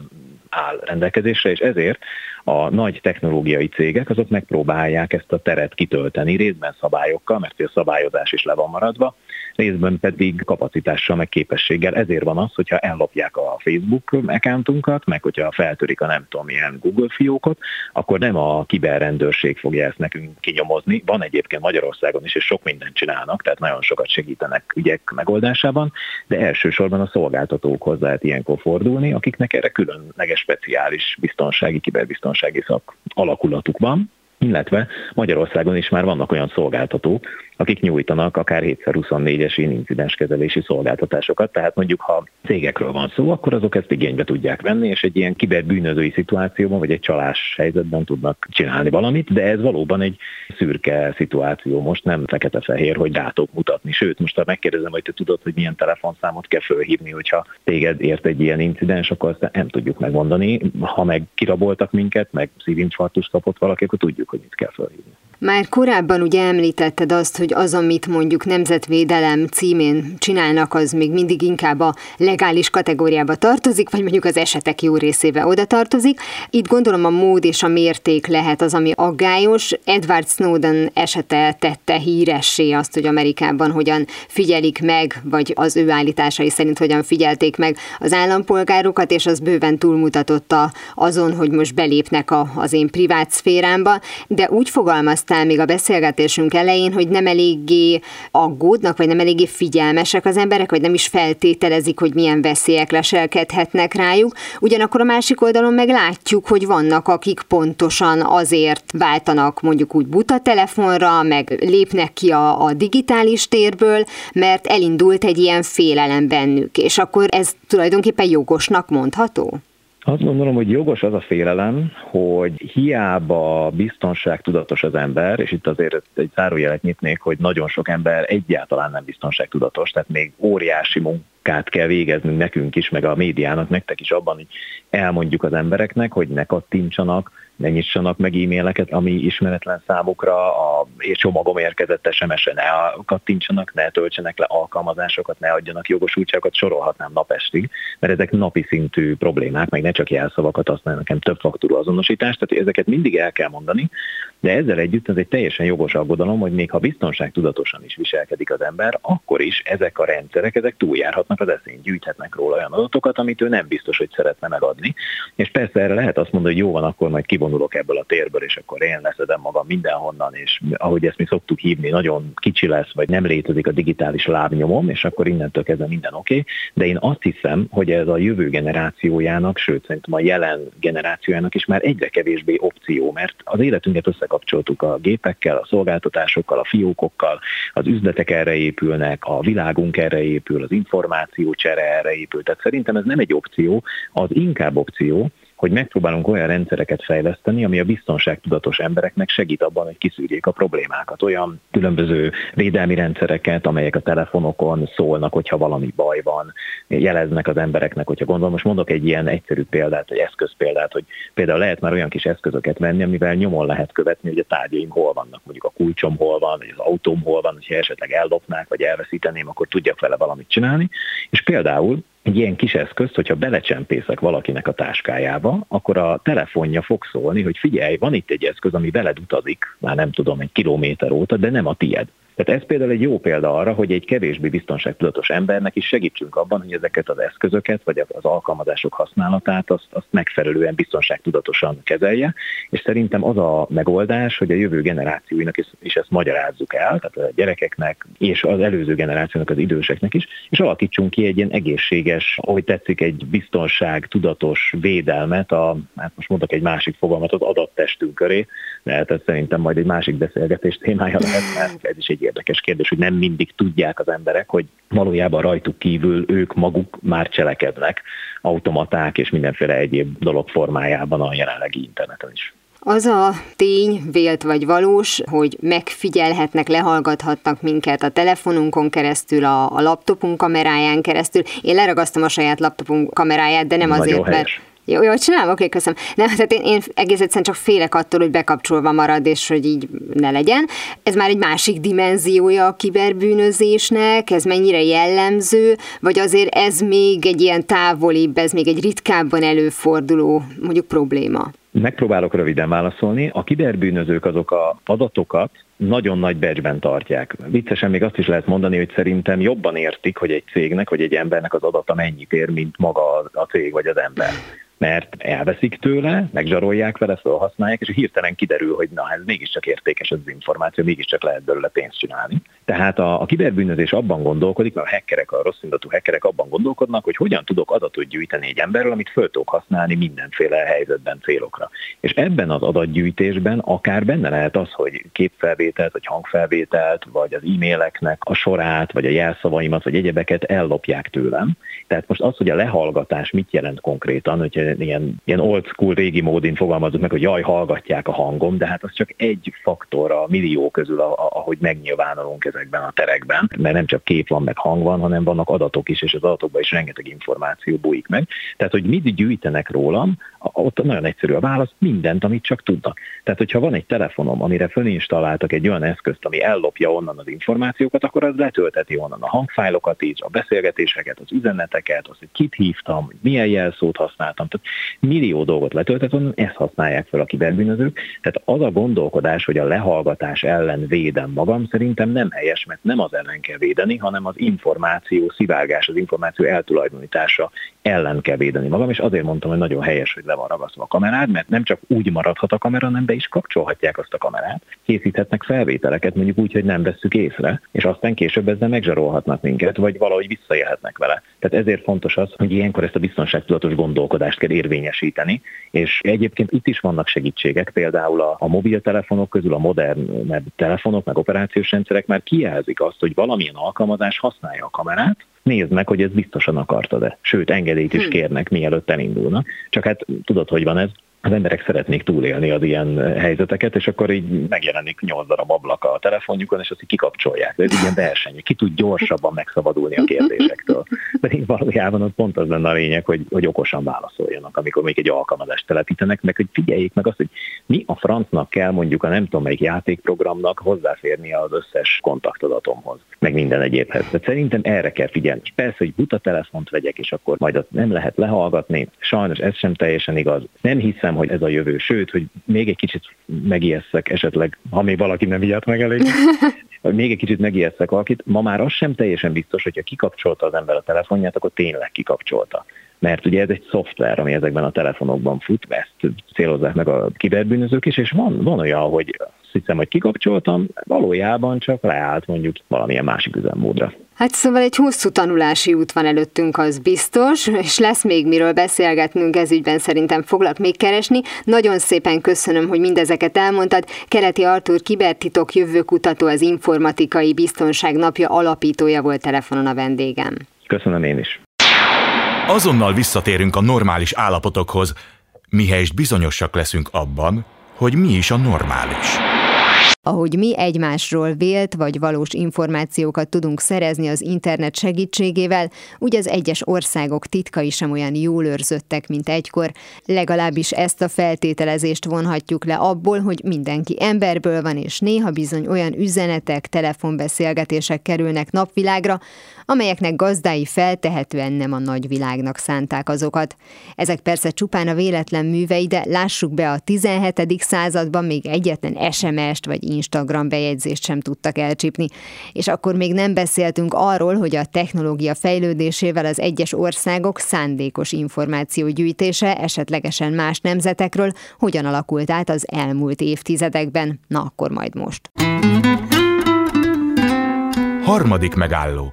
áll rendelkezésre, és ezért a nagy technológiai cégek azok megpróbálják ezt a teret kitölteni részben szabályokkal, mert a szabályozás is le van maradva, részben pedig kapacitással, meg képességgel. Ezért van az, hogyha ellopják a Facebook accountunkat, meg hogyha feltörik a nem tudom ilyen Google fiókot, akkor nem a kiberrendőrség fogja ezt nekünk kinyomozni. Van egyébként Magyarországon is, és sok mindent csinálnak, tehát nagyon sokat segítenek ügyek megoldásában, de elsősorban a szolgáltatókhoz lehet ilyenkor fordulni, akiknek erre különleges speciális biztonsági, kiberbiztonsági szak alakulatuk van. Illetve Magyarországon is már vannak olyan szolgáltatók, akik nyújtanak akár 7x24-es incidenskezelési szolgáltatásokat. Tehát mondjuk, ha cégekről van szó, akkor azok ezt igénybe tudják venni, és egy ilyen kiberbűnözői szituációban, vagy egy csalás helyzetben tudnak csinálni valamit, de ez valóban egy szürke szituáció most, nem fekete-fehér, hogy rátok mutatni. Sőt, most ha megkérdezem, hogy te tudod, hogy milyen telefonszámot kell fölhívni, hogyha téged ért egy ilyen incidens, akkor azt nem tudjuk megmondani. Ha meg kiraboltak minket, meg szívinfarktust kapott valaki, akkor tudjuk, hogy mit kell fölhívni. Már korábban ugye említetted azt, hogy az, amit mondjuk nemzetvédelem címén csinálnak, az még mindig inkább a legális kategóriába tartozik, vagy mondjuk az esetek jó részébe oda tartozik. Itt gondolom a mód és a mérték lehet az, ami aggályos. Edward Snowden esete tette híressé azt, hogy Amerikában hogyan figyelik meg, vagy az ő állításai szerint hogyan figyelték meg az állampolgárokat, és az bőven túlmutatotta azon, hogy most belépnek az én privát szférámba, de úgy fogalmaz még a beszélgetésünk elején, hogy nem eléggé aggódnak, vagy nem eléggé figyelmesek az emberek, vagy nem is feltételezik, hogy milyen veszélyek leselkedhetnek rájuk. Ugyanakkor a másik oldalon meg látjuk, hogy vannak, akik pontosan azért váltanak mondjuk úgy buta telefonra, meg lépnek ki a digitális térből, mert elindult egy ilyen félelem bennük, és akkor ez tulajdonképpen jogosnak mondható? Azt gondolom, hogy jogos az a félelem, hogy hiába biztonságtudatos az ember, és itt azért egy zárójelet nyitnék, hogy nagyon sok ember egyáltalán nem biztonságtudatos, tehát még óriási munkát kell végeznünk nekünk is, meg a médiának, nektek is abban, hogy elmondjuk az embereknek, hogy ne kattintsanak, ne nyissanak meg e-maileket, ami ismeretlen számukra, a csomagom érkezett SMS-e, ne kattintsanak, ne töltsenek le alkalmazásokat, ne adjanak jogosultságokat, sorolhatnám napestig, mert ezek napi szintű problémák, meg ne csak jelszavakat használnak, hanem több faktorú azonosítást, tehát ezeket mindig el kell mondani, de ezzel együtt ez egy teljesen jogos aggodalom, hogy még ha biztonságtudatosan is viselkedik az ember, akkor is ezek a rendszerek, ezek túljárhatnak az eszén, gyűjthetnek róla olyan adatokat, amit ő nem biztos, hogy szeretne megadni. És persze erre lehet azt mondani, hogy jó van, akkor majd kivonulok ebből a térből, és akkor én leszedem magam mindenhonnan, és ahogy ezt mi szoktuk hívni, nagyon kicsi lesz, vagy nem létezik a digitális lábnyomom, és akkor innentől kezdve minden oké. De én azt hiszem, hogy ez a jövő generációjának, sőt szerintem a jelen generációjának is már egyre kevésbé opció, mert az életünket összekapcsoltuk a gépekkel, a szolgáltatásokkal, a fiókokkal, az üzletek erre épülnek, a világunk erre épül, az információcsere erre épül. Tehát szerintem ez nem egy opció, az inkább opció, hogy megpróbálunk olyan rendszereket fejleszteni, ami a biztonságtudatos embereknek segít abban, hogy kiszűrjék a problémákat. Olyan különböző védelmi rendszereket, amelyek a telefonokon szólnak, hogyha valami baj van, jeleznek az embereknek, hogyha gondolom. Most mondok egy ilyen egyszerű példát, egy eszközpéldát, hogy például lehet már olyan kis eszközöket venni, amivel nyomon lehet követni, hogy a tárgyaim hol vannak, mondjuk a kulcsom hol van, vagy az autóm hol van, hogyha esetleg ellopnák, vagy elveszíteném, akkor tudjak vele valamit csinálni. És például egy ilyen kis eszközt, hogyha belecsempészek valakinek a táskájába, akkor a telefonja fog szólni, hogy figyelj, van itt egy eszköz, ami veled utazik, már nem tudom, egy kilométer óta, de nem a tied. Tehát ez például egy jó példa arra, hogy egy kevésbé biztonságtudatos embernek is segítsünk abban, hogy ezeket az eszközöket, vagy az alkalmazások használatát, azt megfelelően biztonságtudatosan kezelje, és szerintem az a megoldás, hogy a jövő generációinak is ezt magyarázzuk el, tehát a gyerekeknek és az előző generációnak, az időseknek is, és alakítsunk ki egy ilyen egészséges, ahogy tetszik, egy biztonságtudatos védelmet, hát most mondok egy másik fogalmat, az adattestünk köré, mert ez szerintem majd egy másik beszélgetés témája lehet, mert ez is egy érdekes kérdés, hogy nem mindig tudják az emberek, hogy valójában rajtuk kívül ők maguk már cselekednek automaták és mindenféle egyéb dolog formájában a jelenlegi interneten is. Az a tény, vélt vagy valós, hogy megfigyelhetnek, lehallgathatnak minket a telefonunkon keresztül, a laptopunk kameráján keresztül. Én leragasztom a saját laptopunk kameráját, de nem azért, mert... Jó, csinálom? Oké, köszönöm. Nem, tehát én egész egyszerűen csak félek attól, hogy bekapcsolva marad, és hogy így ne legyen. Ez már egy másik dimenziója a kiberbűnözésnek, ez mennyire jellemző, vagy azért ez még egy ilyen távolibb, ez még egy ritkábban előforduló mondjuk probléma? Megpróbálok röviden válaszolni. A kiberbűnözők azok az adatokat nagyon nagy becsben tartják. Viccesen még azt is lehet mondani, hogy szerintem jobban értik, hogy egy cégnek, vagy egy embernek az adata mennyit ér, mint maga a cég vagy az ember. mert elveszik tőle, megzsarolják vele, felhasználják, és hirtelen kiderül, hogy na, ez mégiscsak értékes ez az információ, mégiscsak lehet belőle pénzt csinálni. Tehát a kiberbűnözés abban gondolkodik, mert a rosszindatú hackerek abban gondolkodnak, hogy hogyan tudok adatot gyűjteni egy emberről, amit föl tudok használni mindenféle helyzetben, célokra. És ebben az adatgyűjtésben akár benne lehet az, hogy képfelvételt, vagy hangfelvételt, vagy az e-maileknek a sorát, vagy a jelszavaimat, vagy egyebeket ellopják tőlem. Tehát most az, hogy a lehallgatás mit jelent konkrétan, hogy ilyen old school régi módon fogalmazunk meg, hogy jaj, hallgatják a hangom, de hát az csak egy faktor a millió közül, ahogy megnyilvánulunk ezekben a terekben, mert nem csak kép van, meg hang van, hanem vannak adatok is, és az adatokban is rengeteg információ bújik meg. Tehát, hogy mit gyűjtenek rólam, ott nagyon egyszerű a válasz, mindent, amit csak tudnak. Tehát, hogyha van egy telefonom, amire fölinstaláltak egy olyan eszközt, ami ellopja onnan az információkat, akkor az letölteti onnan a hangfájlokat is, a beszélgetéseket, az üzeneteket, azt, hogy kit hívtam, milyen jelszót használtam. Tehát millió dolgot letöltet, onnan ezt használják fel a kiberbűnözők. Tehát az a gondolkodás, hogy a lehallgatás ellen védem magam, szerintem nem helyes, mert nem az ellen kell védeni, hanem az információ szivárgás, az információ eltulajdonítása ellen kell védeni magam, és azért mondtam, hogy nagyon helyes, hogy le van ragasztva a kamerád, mert nem csak úgy maradhat a kamera, hanem be is kapcsolhatják azt a kamerát, készíthetnek felvételeket, mondjuk úgy, hogy nem vesszük észre, és aztán később ezzel megzsarolhatnak minket, vagy valahogy visszaélhetnek vele. Tehát ezért fontos az, hogy ilyenkor ezt a biztonságtudatos gondolkodást kell érvényesíteni, és egyébként itt is vannak segítségek, például a mobiltelefonok közül a modern telefonok, meg operációs rendszerek már kijelzik azt, hogy valamilyen alkalmazás használja a kamerát, nézd meg, hogy ez biztosan akartad-e. Sőt, engedélyt is kérnek, mielőtt elindulnak. Csak hát tudod, hogy van ez. Az emberek szeretnék túlélni az ilyen helyzeteket, és akkor így megjelenik 8 darab ablak a telefonjukon, és azt így kikapcsolják. Ez egy ilyen verseny, ki tud gyorsabban megszabadulni a kérdésektől. Pedig valójában az pont az lenne a lényeg, hogy okosan válaszoljanak, amikor még egy alkalmazást telepítenek, meg hogy figyeljék meg azt, hogy mi a francnak kell mondjuk a nem tudom melyik játékprogramnak hozzáférnie az összes kontaktadatomhoz, meg minden egyébhez. Tehát szerintem erre kell figyelni. És persze, hogy buta telefont vegyek, és akkor majd azt nem lehet lehallgatni. Sajnos ez sem teljesen igaz. Nem hiszem, hogy ez a jövő, sőt, hogy még egy kicsit megijesszek esetleg, ha még valaki nem ijedt meg elég, még egy kicsit megijesszek valakit, ma már az sem teljesen biztos, hogyha kikapcsolta az ember a telefonját, akkor tényleg kikapcsolta. Mert ugye ez egy szoftver, ami ezekben a telefonokban fut, ezt célozzák meg a kiberbűnözők is, és van olyan, hogy azt hiszem, hogy kikapcsoltam, valójában csak leállt mondjuk valamilyen másik üzemmódra. Hát szóval egy hosszú tanulási út van előttünk, az biztos, és lesz még miről beszélgetnünk, ez ügyben szerintem foglak még keresni. Nagyon szépen köszönöm, hogy mindezeket elmondtad. Keleti Artur kibertitok jövőkutató, az Informatikai Biztonság Napja alapítója volt telefonon a vendégem. Köszönöm én is. Azonnal visszatérünk a normális állapotokhoz, mihelyest bizonyosak leszünk abban, hogy mi is a normális. Ahogy mi egymásról vélt vagy valós információkat tudunk szerezni az internet segítségével, úgy az egyes országok titkai sem olyan jól őrzöttek, mint egykor. Legalábbis ezt a feltételezést vonhatjuk le abból, hogy mindenki emberből van, és néha bizony olyan üzenetek, telefonbeszélgetések kerülnek napvilágra, amelyeknek gazdái feltehetően nem a nagyvilágnak szánták azokat. Ezek persze csupán a véletlen művei, de lássuk be, a 17. században még egyetlen SMS-t vagy Instagram bejegyzést sem tudtak elcsípni. És akkor még nem beszéltünk arról, hogy a technológia fejlődésével az egyes országok szándékos információgyűjtése, esetlegesen más nemzetekről, hogyan alakult át az elmúlt évtizedekben. Na akkor majd most. Harmadik megálló.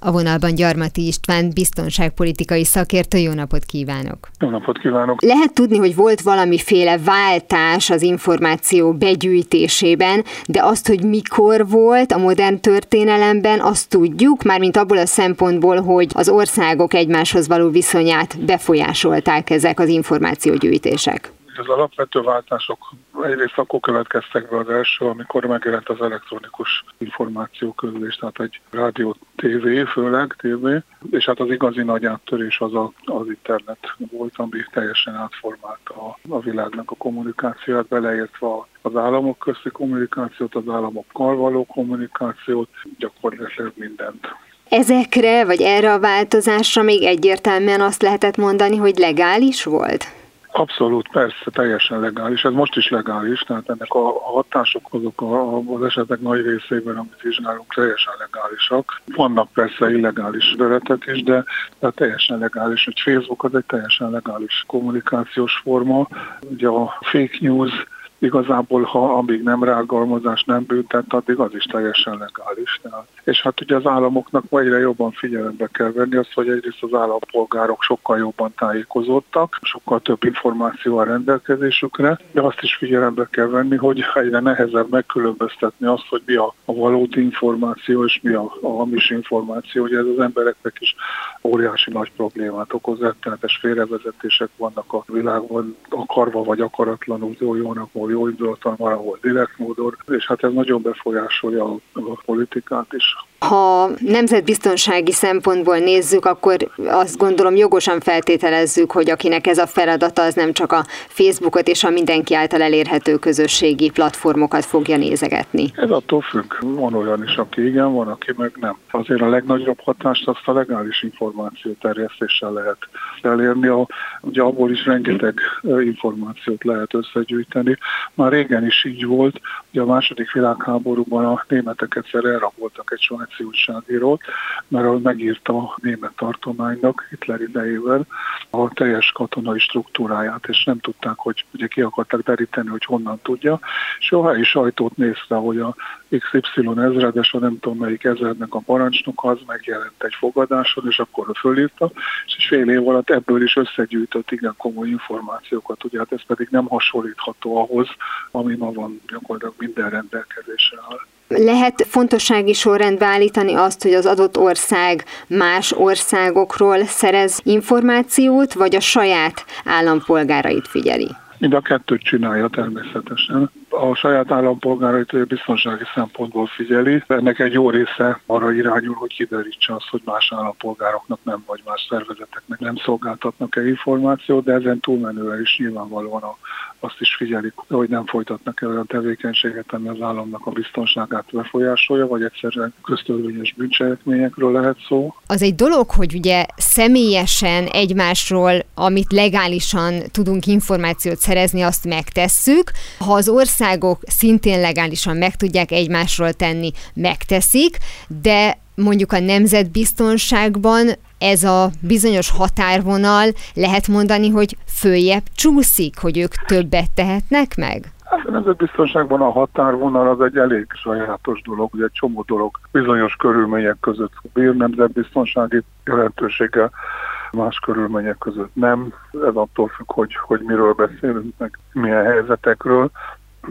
A vonalban Gyarmati István biztonságpolitikai szakértő. Jó napot kívánok! Jó napot kívánok! Lehet tudni, hogy volt valamiféle váltás az információ begyűjtésében, de azt, hogy mikor volt a modern történelemben, azt tudjuk, mármint abból a szempontból, hogy az országok egymáshoz való viszonyát befolyásolták ezek az információgyűjtések. Az alapvető váltások egyrészt akkor következtek be, az első, amikor megjelent az elektronikus információközlés, tehát egy rádió, tévé, főleg tévé, és hát az igazi nagy áttörés az az internet volt, ami teljesen átformálta a világnak a kommunikációját, beleértve az államok közti kommunikációt, az államokkal való kommunikációt, gyakorlatilag mindent. Ezekre, vagy erre a változásra még egyértelműen azt lehetett mondani, hogy legális volt? Abszolút, persze, teljesen legális. Ez most is legális, tehát ennek a hatások azok az esetek nagy részében, amit vizsgálunk, teljesen legálisak. Vannak persze illegális ügyletek is, de teljesen legális. Hogy Facebook az egy teljesen legális kommunikációs forma. Ugye a fake news igazából, ha amíg nem rágalmazás, nem büntet, addig az is teljesen legális. És hát ugye az államoknak egyre jobban figyelembe kell venni azt, hogy egyrészt az állampolgárok sokkal jobban tájékozottak, sokkal több információ a rendelkezésükre, de azt is figyelembe kell venni, hogy egyre nehezebb megkülönböztetni azt, hogy mi a valódi információ és mi a hamis információ. Ugye ez az embereknek is óriási nagy problémát okoz, rettenetes félrevezetések vannak a világban, akarva vagy akaratlanul, jónak jó indulaton, valahol direkt módon, és hát ez nagyon befolyásolja a politikát is. Ha nemzetbiztonsági szempontból nézzük, akkor azt gondolom jogosan feltételezzük, hogy akinek ez a feladata, az nem csak a Facebookot és a mindenki által elérhető közösségi platformokat fogja nézegetni. Ez attól függ. Van olyan is, aki igen, van, aki meg nem. Azért a legnagyobb hatást azt a legális információ terjesztéssel lehet elérni. Ugye abból is rengeteg információt lehet összegyűjteni. Már régen is így volt, ugye a II. Világháborúban a németek egyszer elraboltak egy svájci újságírót, mert ahol megírta a német tartománynak Hitler idejében a teljes katonai struktúráját, és nem tudták, hogy ugye ki akarták deríteni, hogy honnan tudja, és a helyi sajtót nézte, hogy a XY ezredes, a nem tudom melyik ezrednek a parancsnoka, az megjelent egy fogadáson, és akkor fölírta, és fél év alatt ebből is összegyűjtött igen komoly információkat, ugye hát ez pedig nem hasonlítható ahhoz, ami ma van gyakorlatilag minden rendelkezésre áll. Lehet fontossági sorrendbe állítani azt, hogy az adott ország más országokról szerez információt, vagy a saját állampolgárait figyeli? Mind a kettőt csinálja természetesen. A saját állampolgárait biztonsági szempontból figyeli. Ennek egy jó része arra irányul, hogy kiderítse azt, hogy más állampolgároknak nem, vagy más szervezeteknek nem szolgáltatnak-e információt, de ezen túlmenően is nyilvánvalóan azt is figyelik, hogy nem folytatnak el olyan tevékenységet, ami az államnak a biztonságát befolyásolja, vagy egyszerűen köztörvényes bűncselekményekről lehet szó. Az egy dolog, hogy ugye személyesen egymásról, amit legálisan tudunk információt szerezni, azt megtesszük. Ha az országok szintén legálisan meg tudják egymásról tenni, megteszik, de mondjuk a nemzetbiztonságban ez a bizonyos határvonal, lehet mondani, hogy följebb csúszik, hogy ők többet tehetnek meg? A nemzetbiztonságban a határvonal az egy elég sajátos dolog, ugye egy csomó dolog bizonyos körülmények között bír nemzetbiztonsági jelentőséggel, más körülmények között nem. Ez attól függ, hogy miről beszélünk, meg milyen helyzetekről.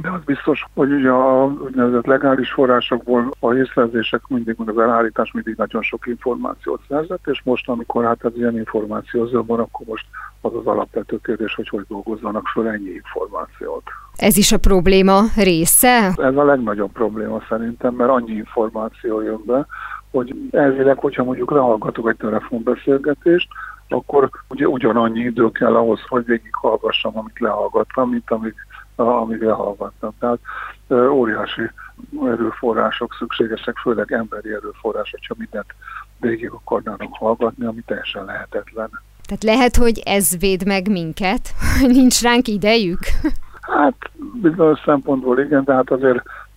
De az biztos, hogy ugye a úgynevezett legális forrásokból a hírszerzések mindig, az elállítás mindig nagyon sok információt szerzett, és most, amikor hát ez ilyen információ zöbben, akkor most az az alapvető kérdés, hogy dolgozzanak föl ennyi információt. Ez is a probléma része? Ez a legnagyobb probléma szerintem, mert annyi információ jön be, hogy elvileg, hogyha mondjuk lehallgatok egy telefonbeszélgetést, akkor ugye ugyanannyi idő kell ahhoz, hogy végighallgassam, amit lehallgattam, mint amit elhallgattam. Tehát óriási erőforrások szükségesek, főleg emberi erőforrás, hogyha mindent végig akarnának hallgatni, ami teljesen lehetetlen. Tehát lehet, hogy ez véd meg minket? Nincs ránk idejük? Hát bizonyos szempontból igen, de hát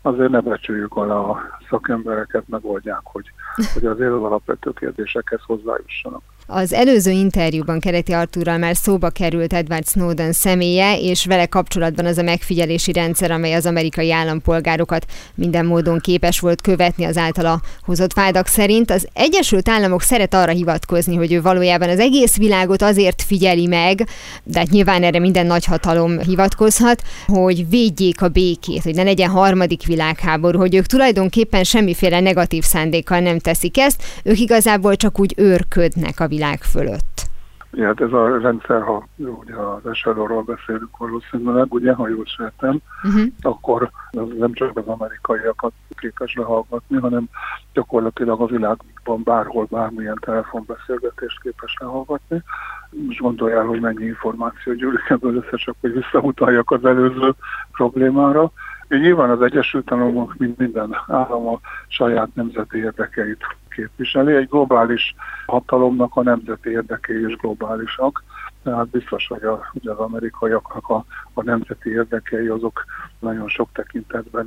azért ne becsüljük alá a szakembereket, megoldják, hogy azért az alapvető kérdésekhez hozzájussanak. Az előző interjúban Keleti Arturral már szóba került Edward Snowden személye, és vele kapcsolatban az a megfigyelési rendszer, amely az amerikai állampolgárokat minden módon képes volt követni az általa hozott vádak szerint. Az Egyesült Államok szeret arra hivatkozni, hogy ő valójában az egész világot azért figyeli meg, de hát nyilván erre minden nagyhatalom hivatkozhat, hogy védjék a békét, hogy ne legyen harmadik világháború, hogy ők tulajdonképpen semmiféle negatív szándékkal nem teszik ezt, ők igazából csak úgy őrködnek a világ fölött. Ja, hát ez a rendszer, ha ugye az SLO-ról beszélünk valószínűleg, ugye, ha jól sejtem, akkor nem csak az amerikaiakat képes lehallgatni, hanem gyakorlatilag a világban bárhol bármilyen telefonbeszélgetést képes lehallgatni. Most gondoljál, hogy mennyi információ gyűlik ebből össze, csak hogy visszautaljak az előző problémára. Nyilván az Egyesült Államok, mint minden állam, a saját nemzeti érdekeit képviseli. Egy globális hatalomnak a nemzeti érdekei is globálisak. hát biztos, hogy az amerikaiaknak a nemzeti érdekei azok nagyon sok tekintetben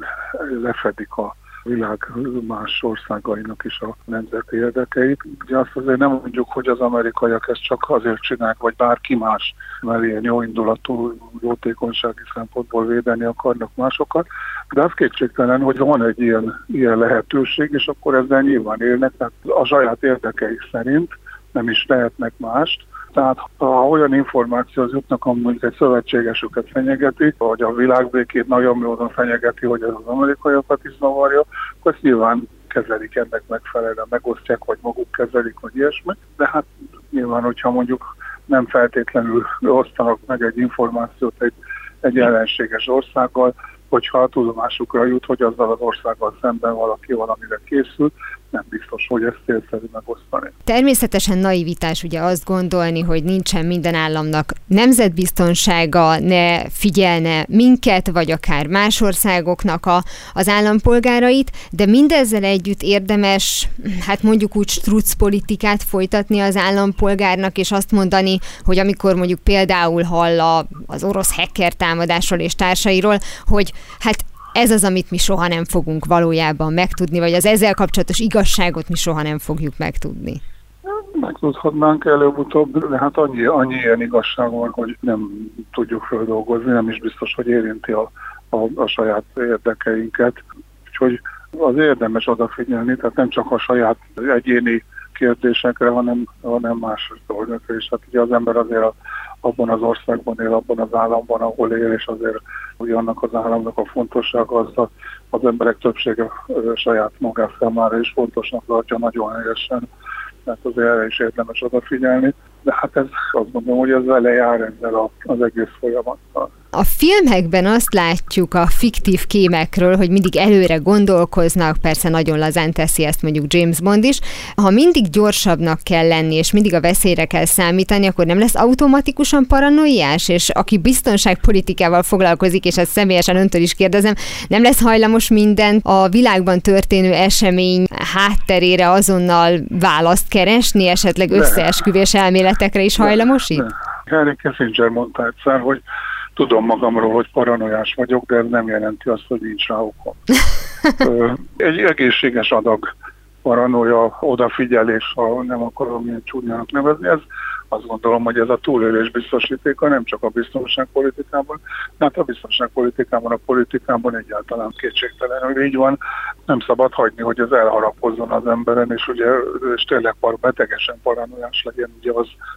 lefedik a világ más országainak is a nemzeti érdekeit. Ugye azt azért nem mondjuk, hogy az amerikaiak ezt csak azért csinálják, vagy bárki más, mert ilyen jó indulatú, jótékonysági szempontból védeni akarnak másokat, de az kétségtelen, hogy van egy ilyen lehetőség, és akkor ezzel nyilván élnek, tehát a saját érdekeik szerint nem is lehetnek mást. Tehát ha olyan információhoz jutnak, amit egy szövetségesüket fenyegeti, vagy a világbékét nagyon módon fenyegeti, hogy ez az amerikaiakat is zavarja, akkor ezt nyilván kezelik ennek megfelelően, megosztják, vagy maguk kezelik, vagy ilyesmi. De hát nyilván, hogyha mondjuk nem feltétlenül osztanak meg egy információt egy ellenséges országgal, hogyha a tudomásukra jut, hogy azzal az országgal szemben valaki valamire készül, nem biztos, hogy ezt célszerű megosztani. Természetesen naivitás ugye azt gondolni, hogy nincsen minden államnak nemzetbiztonsága, ne figyelne minket, vagy akár más országoknak az állampolgárait, de mindezzel együtt érdemes, hát mondjuk úgy struc politikát folytatni az állampolgárnak, és azt mondani, hogy amikor mondjuk például hall az orosz hacker támadásról és társairól, hogy hát ez az, amit mi soha nem fogunk valójában megtudni, vagy az ezzel kapcsolatos igazságot mi soha nem fogjuk megtudni. Megtudhatnánk előbb-utóbb, de hát annyi ilyen igazság van, hogy nem tudjuk feldolgozni, nem is biztos, hogy érinti a saját érdekeinket. Úgyhogy az érdemes odafigyelni, tehát nem csak a saját egyéni kérdésekre, hanem más dolgokra is. Hát ugye az ember azért abban az országban él, abban az államban, ahol él, és azért ugye annak az államnak a fontossága az emberek többsége saját magát számára is fontosnak tartja nagyon helyesen. Tehát azért erre is érdemes odafigyelni. De hát ez, azt mondom, hogy ez vele jár ezzel az egész folyamattal. A filmekben azt látjuk a fiktív kémekről, hogy mindig előre gondolkoznak, persze nagyon lazán teszi ezt mondjuk James Bond is. Ha mindig gyorsabbnak kell lenni, és mindig a veszélyre kell számítani, akkor nem lesz automatikusan paranoiás? És aki biztonságpolitikával foglalkozik, és ezt személyesen öntől is kérdezem, nem lesz hajlamos minden a világban történő esemény hátterére azonnal választ keresni, esetleg összeesküvés elméletekre is hajlamos itt? Henry Kissinger mondta egyszer, hogy tudom magamról, hogy paranoiás vagyok, de ez nem jelenti azt, hogy nincs rá okom. Egy egészséges adag paranoia, odafigyelés, ha nem akarom ilyen csúnyának nevezni, ez azt gondolom, hogy ez a túlélés biztosítéka nem csak a biztonságpolitikában, hát a biztonságpolitikában, a politikában egyáltalán kétségtelenül így van. Nem szabad hagyni, hogy ez elharapozzon az emberen, és ugye és tényleg betegesen paranoiás legyen, ugye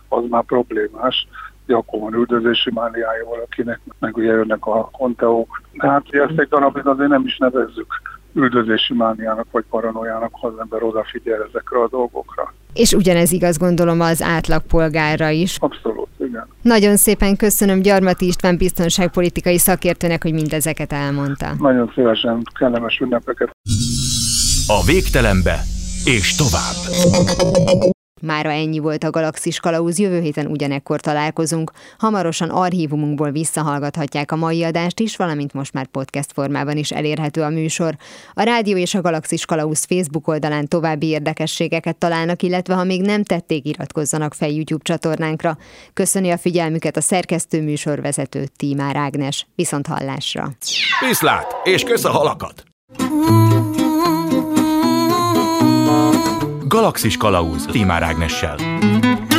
az már problémás. Akkor van üldözési mániája valakinek, meg ugye jönnek a konteók. Hát ezt egy darabig azért nem is nevezzük üldözési mániának vagy paranoiának, ha az ember odafigyel ezekre a dolgokra. És ugyanez igaz, gondolom, az átlagpolgárra is. Abszolút, igen. Nagyon szépen köszönöm Gyarmati István biztonságpolitikai szakértőnek, hogy mindezeket elmondta. Nagyon szívesen, kellemes ünnepeket. A végtelenbe és tovább. Mára ennyi volt a Galaxis Kalauz, jövő héten ugyanekkor találkozunk. Hamarosan archívumunkból visszahallgathatják a mai adást is, valamint most már podcast formában is elérhető a műsor. A Rádió és a Galaxis Kalauz Facebook oldalán további érdekességeket találnak, illetve ha még nem tették, iratkozzanak fel YouTube csatornánkra. Köszöni a figyelmüket a szerkesztő műsorvezető Tímár Ágnes. Viszont hallásra! Viszlát, és kösz a halakat! Galaxis Kalauz Tímár Ágnessel.